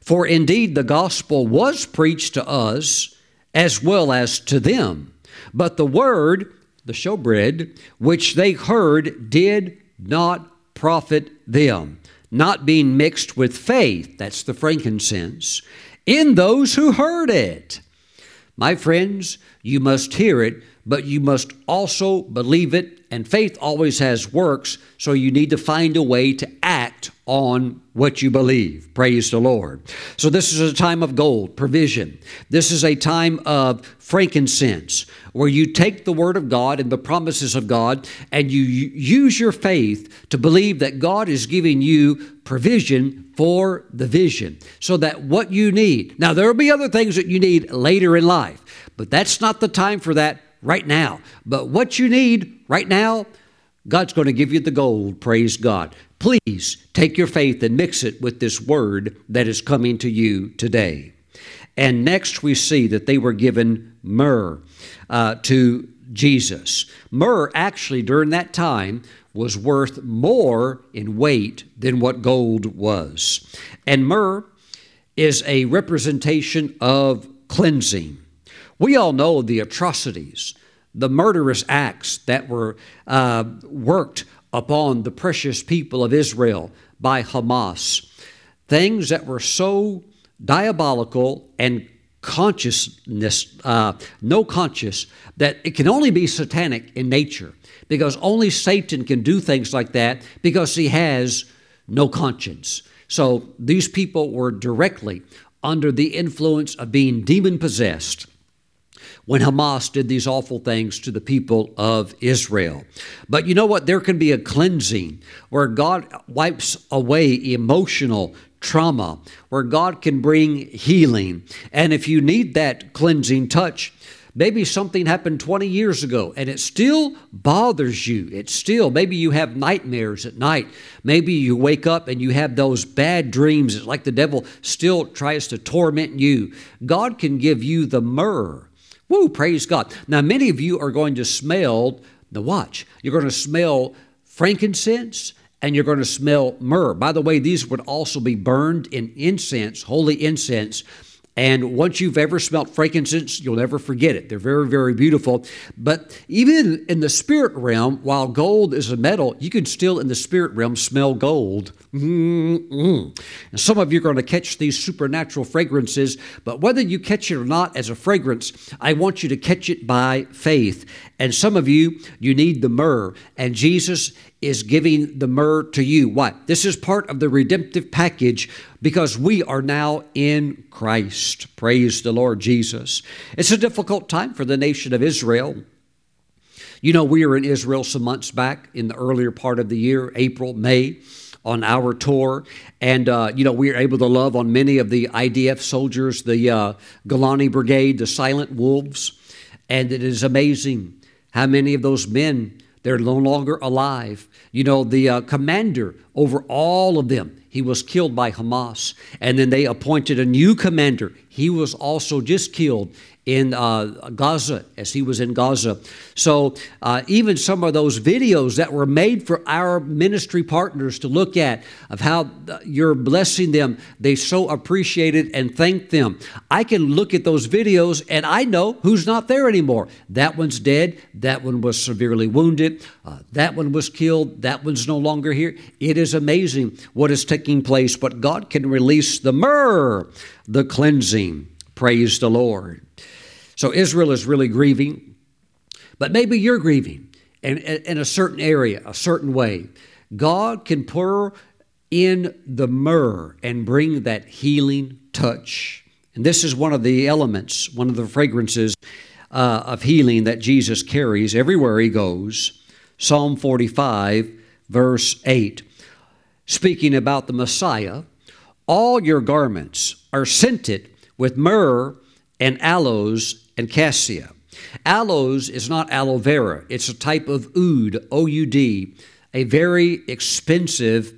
For indeed the gospel was preached to us as well as to them. But the word, the showbread, which they heard did not profit them, not being mixed with faith, that's the frankincense, in those who heard it. My friends, you must hear it, but you must also believe it, and faith always has works, so you need to find a way to act on what you believe. Praise the Lord. So this is a time of gold, provision. This is a time of frankincense, where you take the Word of God and the promises of God, and you use your faith to believe that God is giving you provision for the vision, so that what you need. Now, there will be other things that you need later in life, but that's not the time for that right now. But what you need right now, God's going to give you the gold. Praise God. Please take your faith and mix it with this word that is coming to you today. And next we see that they were given myrrh uh, to Jesus. Myrrh actually during that time was worth more in weight than what gold was. And myrrh is a representation of cleansing. We all know the atrocities, the murderous acts that were uh, worked upon the precious people of Israel by Hamas. Things that were so diabolical and consciousness, uh, no conscious, that it can only be satanic in nature, because only Satan can do things like that because he has no conscience. So these people were directly under the influence of being demon-possessed when Hamas did these awful things to the people of Israel. But you know what? There can be a cleansing where God wipes away emotional trauma, where God can bring healing. And if you need that cleansing touch, maybe something happened twenty years ago and it still bothers you. It still, maybe you have nightmares at night. Maybe you wake up and you have those bad dreams. It's like the devil still tries to torment you. God can give you the myrrh. Woo, praise God. Now, many of you are going to smell, now watch, you're going to smell frankincense and you're going to smell myrrh. By the way, these would also be burned in incense, holy incense. And once you've ever smelt frankincense, you'll never forget it. They're very, very beautiful. But even in the spirit realm, while gold is a metal, you can still in the spirit realm smell gold. Mm-mm. And some of you are going to catch these supernatural fragrances, but whether you catch it or not as a fragrance, I want you to catch it by faith. And some of you, you need the myrrh, and Jesus is giving the myrrh to you. Why? This is part of the redemptive package because we are now in Christ. Praise the Lord Jesus. It's a difficult time for the nation of Israel. You know, we were in Israel some months back in the earlier part of the year, April, May, on our tour. And, uh, you know, we were able to love on many of the I D F soldiers, the uh, Golani Brigade, the Silent Wolves. And it is amazing how many of those men, they're no longer alive. You know, the uh, commander over all of them, he was killed by Hamas. And then they appointed a new commander. He was also just killed in uh, Gaza, as he was in Gaza. So uh, even some of those videos that were made for our ministry partners to look at of how you're blessing them, they so appreciate it and thank them. I can look at those videos and I know who's not there anymore. That one's dead. That one was severely wounded. Uh, that one was killed. That one's no longer here. It is amazing what is taking place, but God can release the myrrh, the cleansing. Praise the Lord. So Israel is really grieving, but maybe you're grieving in, in, in a certain area, a certain way. God can pour in the myrrh and bring that healing touch. And this is one of the elements, one of the fragrances uh, of healing that Jesus carries everywhere he goes. Psalm forty-five, verse eight, speaking about the Messiah, all your garments are scented with myrrh and aloes and cassia. Aloes is not aloe vera. It's a type of oud, O U D, a very expensive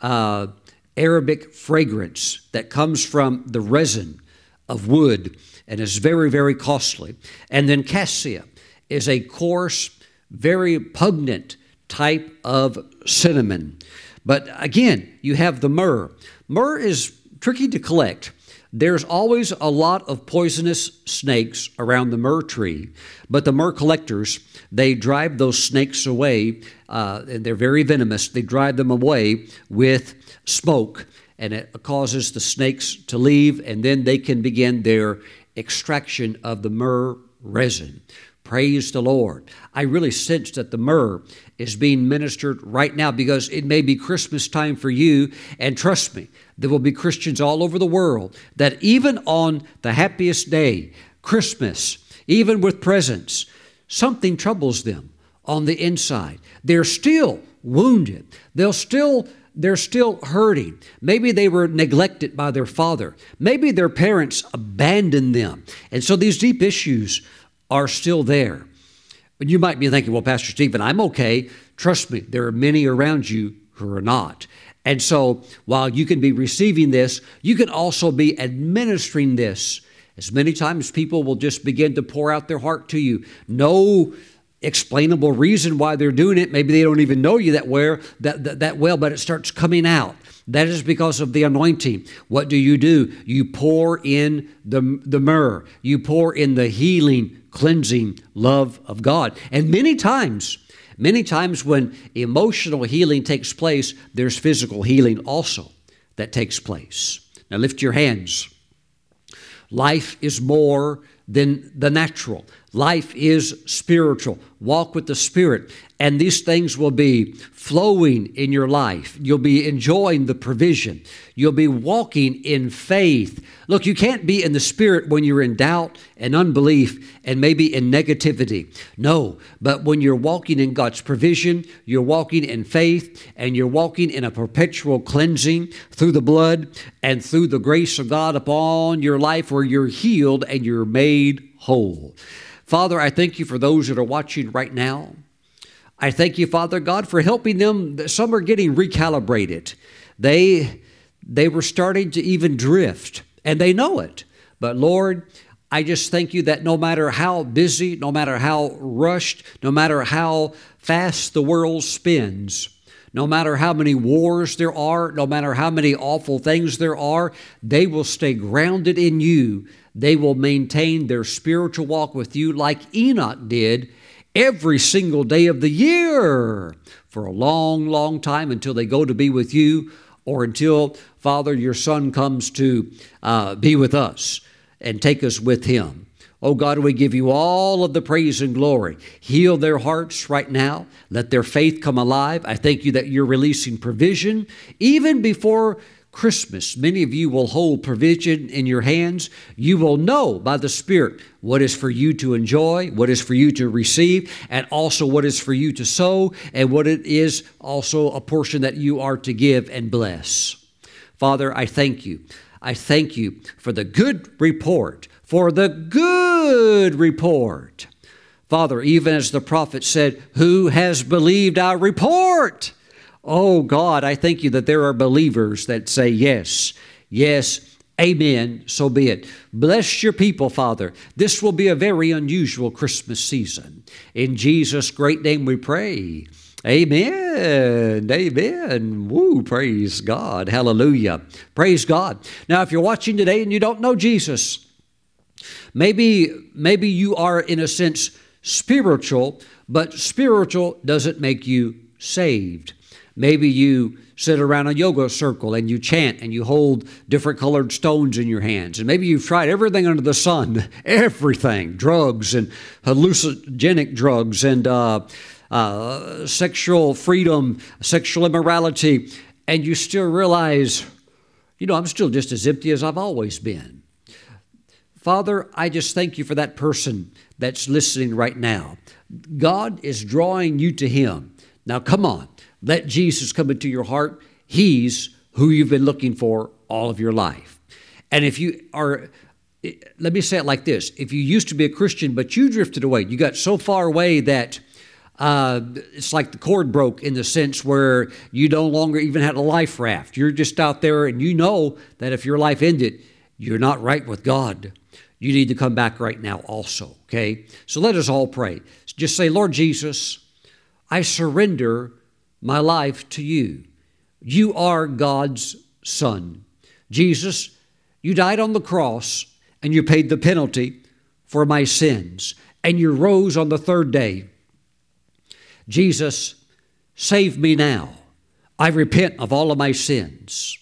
uh, Arabic fragrance that comes from the resin of wood and is very, very costly. And then cassia is a coarse, very pungent type of cinnamon. But again, you have the myrrh. Myrrh is tricky to collect. There's always a lot of poisonous snakes around the myrrh tree, but the myrrh collectors, they drive those snakes away, uh, and they're very venomous. They drive them away with smoke, and it causes the snakes to leave, and then they can begin their extraction of the myrrh resin. Praise the Lord. I really sense that the myrrh is being ministered right now, because it may be Christmas time for you. And trust me, there will be Christians all over the world that even on the happiest day, Christmas, even with presents, something troubles them on the inside. They're still wounded. They'll still They're still hurting. Maybe they were neglected by their father. Maybe their parents abandoned them. And so these deep issues are still there. But you might be thinking, well, Pastor Steven, I'm okay. Trust me, there are many around you who are not. And so while you can be receiving this, you can also be administering this. As many times people will just begin to pour out their heart to you. No explainable reason why they're doing it. Maybe they don't even know you that well, that, that, that well, but it starts coming out. That is because of the anointing. What do you do? You pour in the, the myrrh. You pour in the healing, cleansing love of God. And many times, many times when emotional healing takes place, there's physical healing also that takes place. Now lift your hands. Life is more than the natural. Life is spiritual. Walk with the Spirit, and these things will be flowing in your life. You'll be enjoying the provision. You'll be walking in faith. Look, you can't be in the Spirit when you're in doubt and unbelief and maybe in negativity. No, but when you're walking in God's provision, you're walking in faith, and you're walking in a perpetual cleansing through the blood and through the grace of God upon your life, where you're healed and you're made whole. Father, I thank you for those that are watching right now. I thank you, Father God, for helping them. Some are getting recalibrated. They, they were starting to even drift, and they know it. But Lord, I just thank you that no matter how busy, no matter how rushed, no matter how fast the world spins, no matter how many wars there are, no matter how many awful things there are, they will stay grounded in you. They will maintain their spiritual walk with you like Enoch did every single day of the year for a long, long time, until they go to be with you, or until, Father, your Son comes to uh, be with us and take us with him. Oh God, we give you all of the praise and glory. Heal their hearts right now. Let their faith come alive. I thank you that you're releasing provision even before Christmas. Many of you will hold provision in your hands. You will know by the Spirit what is for you to enjoy, what is for you to receive, and also what is for you to sow, and what it is also a portion that you are to give and bless. Father, I thank you. I thank you for the good report, for the good report. Father, even as the prophet said, who has believed our report? Oh God, I thank you that there are believers that say yes, yes, amen, so be it. Bless your people, Father. This will be a very unusual Christmas season. In Jesus' great name we pray. Amen. Amen. Woo, praise God. Hallelujah. Praise God. Now, if you're watching today and you don't know Jesus, maybe, maybe you are in a sense spiritual, but spiritual doesn't make you saved. Maybe you sit around a yoga circle and you chant and you hold different colored stones in your hands. And maybe you've tried everything under the sun, everything, drugs and hallucinogenic drugs and uh, uh, sexual freedom, sexual immorality. And you still realize, you know, I'm still just as empty as I've always been. Father, I just thank you for that person that's listening right now. God is drawing you to him. Now, come on. Let Jesus come into your heart. He's who you've been looking for all of your life. And if you are it, let me say it like this. If you used to be a Christian, but you drifted away, you got so far away that uh, it's like the cord broke, in the sense where you no longer even had a life raft. You're just out there, and you know that if your life ended, you're not right with God. You need to come back right now also, okay? So let us all pray. Just say, Lord Jesus, I surrender my life to you. You are God's Son. Jesus, you died on the cross, and you paid the penalty for my sins, and you rose on the third day. Jesus, save me now. I repent of all of my sins.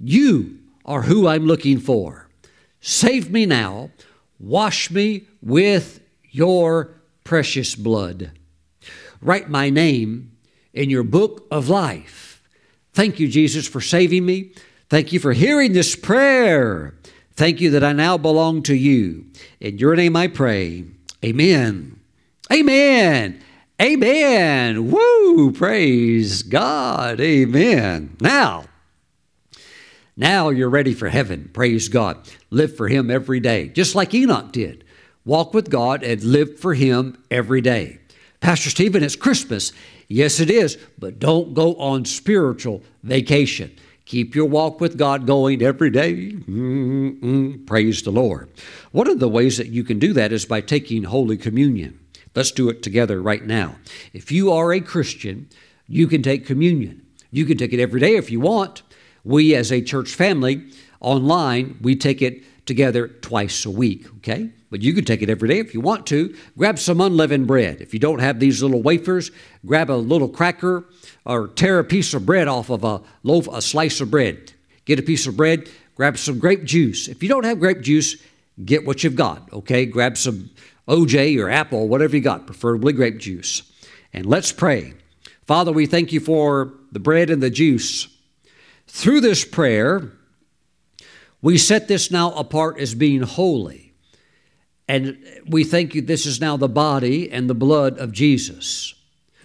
You are who I'm looking for. Save me now. Wash me with your precious blood. Write my name in your book of life. Thank you, Jesus, for saving me. Thank you for hearing this prayer. Thank you that I now belong to you. In your name I pray. Amen. Amen. Amen. Woo! Praise God. Amen. Now, Now you're ready for heaven. Praise God. Live for him every day, just like Enoch did. Walk with God and live for him every day. Pastor Steven, it's Christmas. Yes, it is, but don't go on spiritual vacation. Keep your walk with God going every day. Mm-mm. Praise the Lord. One of the ways that you can do that is by taking Holy Communion. Let's do it together right now. If you are a Christian, you can take communion. You can take it every day if you want. We, as a church family, online, we take it together twice a week, okay? But you can take it every day if you want to. Grab some unleavened bread. If you don't have these little wafers, grab a little cracker or tear a piece of bread off of a loaf, a slice of bread. Get a piece of bread, grab some grape juice. If you don't have grape juice, get what you've got, okay? Grab some O J or apple, whatever you got, preferably grape juice. And let's pray. Father, we thank you for the bread and the juice. Through this prayer, we set this now apart as being holy. And we thank you, this is now the body and the blood of Jesus.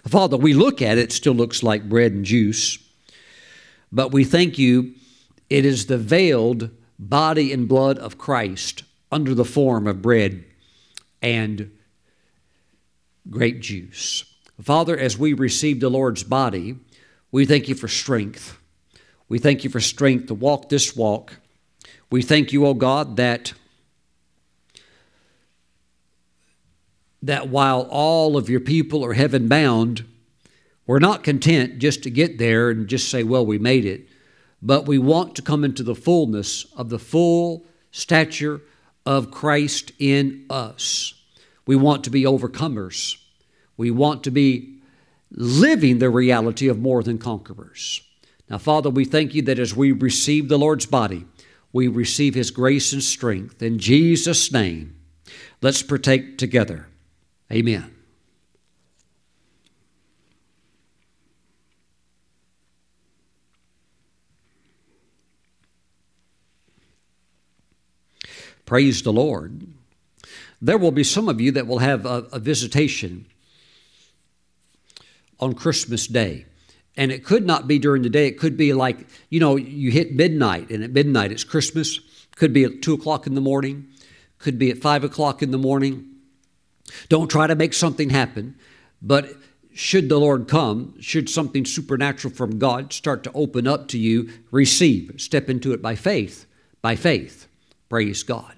Father, we look at it, it still looks like bread and juice. But we thank you, it is the veiled body and blood of Christ under the form of bread and grape juice. Father, as we receive the Lord's body, we thank you for strength. We thank you for strength to walk this walk. We thank you, O God, that, that while all of your people are heaven bound, we're not content just to get there and just say, well, we made it, but we want to come into the fullness of the full stature of Christ in us. We want to be overcomers. We want to be living the reality of more than conquerors. Now, Father, we thank you that as we receive the Lord's body, we receive his grace and strength. In Jesus' name, let's partake together. Amen. Praise the Lord. There will be some of you that will have a, a visitation on Christmas Day. And it could not be during the day. It could be like, you know, you hit midnight, and at midnight it's Christmas. Could be at two o'clock in the morning. Could be at five o'clock in the morning. Don't try to make something happen. But should the Lord come, should something supernatural from God start to open up to you, receive, step into it by faith, by faith. Praise God.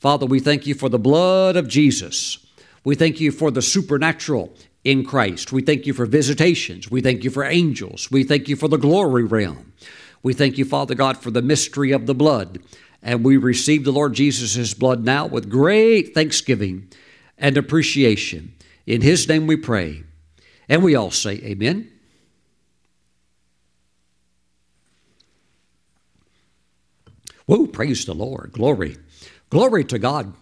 Father, we thank you for the blood of Jesus. We thank you for the supernatural in Christ. We thank you for visitations. We thank you for angels. We thank you for the glory realm. We thank you, Father God, for the mystery of the blood. And we receive the Lord Jesus' blood now with great thanksgiving and appreciation. In his name we pray. And we all say amen. Whoa, praise the Lord. Glory. Glory to God.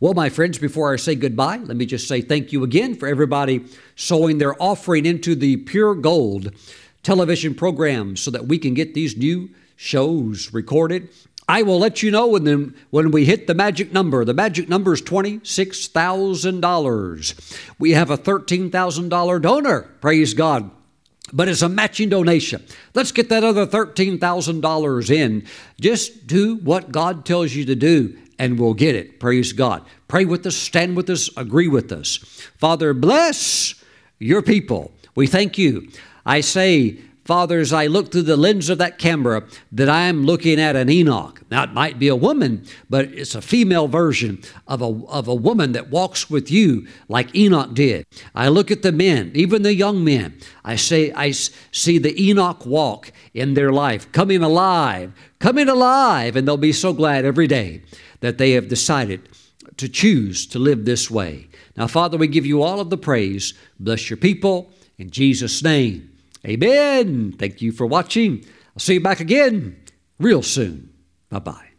Well, my friends, before I say goodbye, let me just say thank you again for everybody sowing their offering into the Pure Gold television program so that we can get these new shows recorded. I will let you know when, the, when we hit the magic number. The magic number is twenty-six thousand dollars. We have a thirteen thousand dollars donor. Praise God. but it's a matching donation. Let's get that other thirteen thousand dollars in. Just do what God tells you to do, and we'll get it. Praise God. Pray with us, stand with us, agree with us. Father, bless your people. We thank you. I say, Father, as I look through the lens of that camera, that I am looking at an Enoch. Now, it might be a woman, but it's a female version of a, of a woman that walks with you like Enoch did. I look at the men, even the young men. I say, I see the Enoch walk in their life, coming alive, coming alive, and they'll be so glad every day that they have decided to choose to live this way. Now, Father, we give you all of the praise. Bless your people in Jesus' name. Amen. Thank you for watching. I'll see you back again real soon. Bye-bye.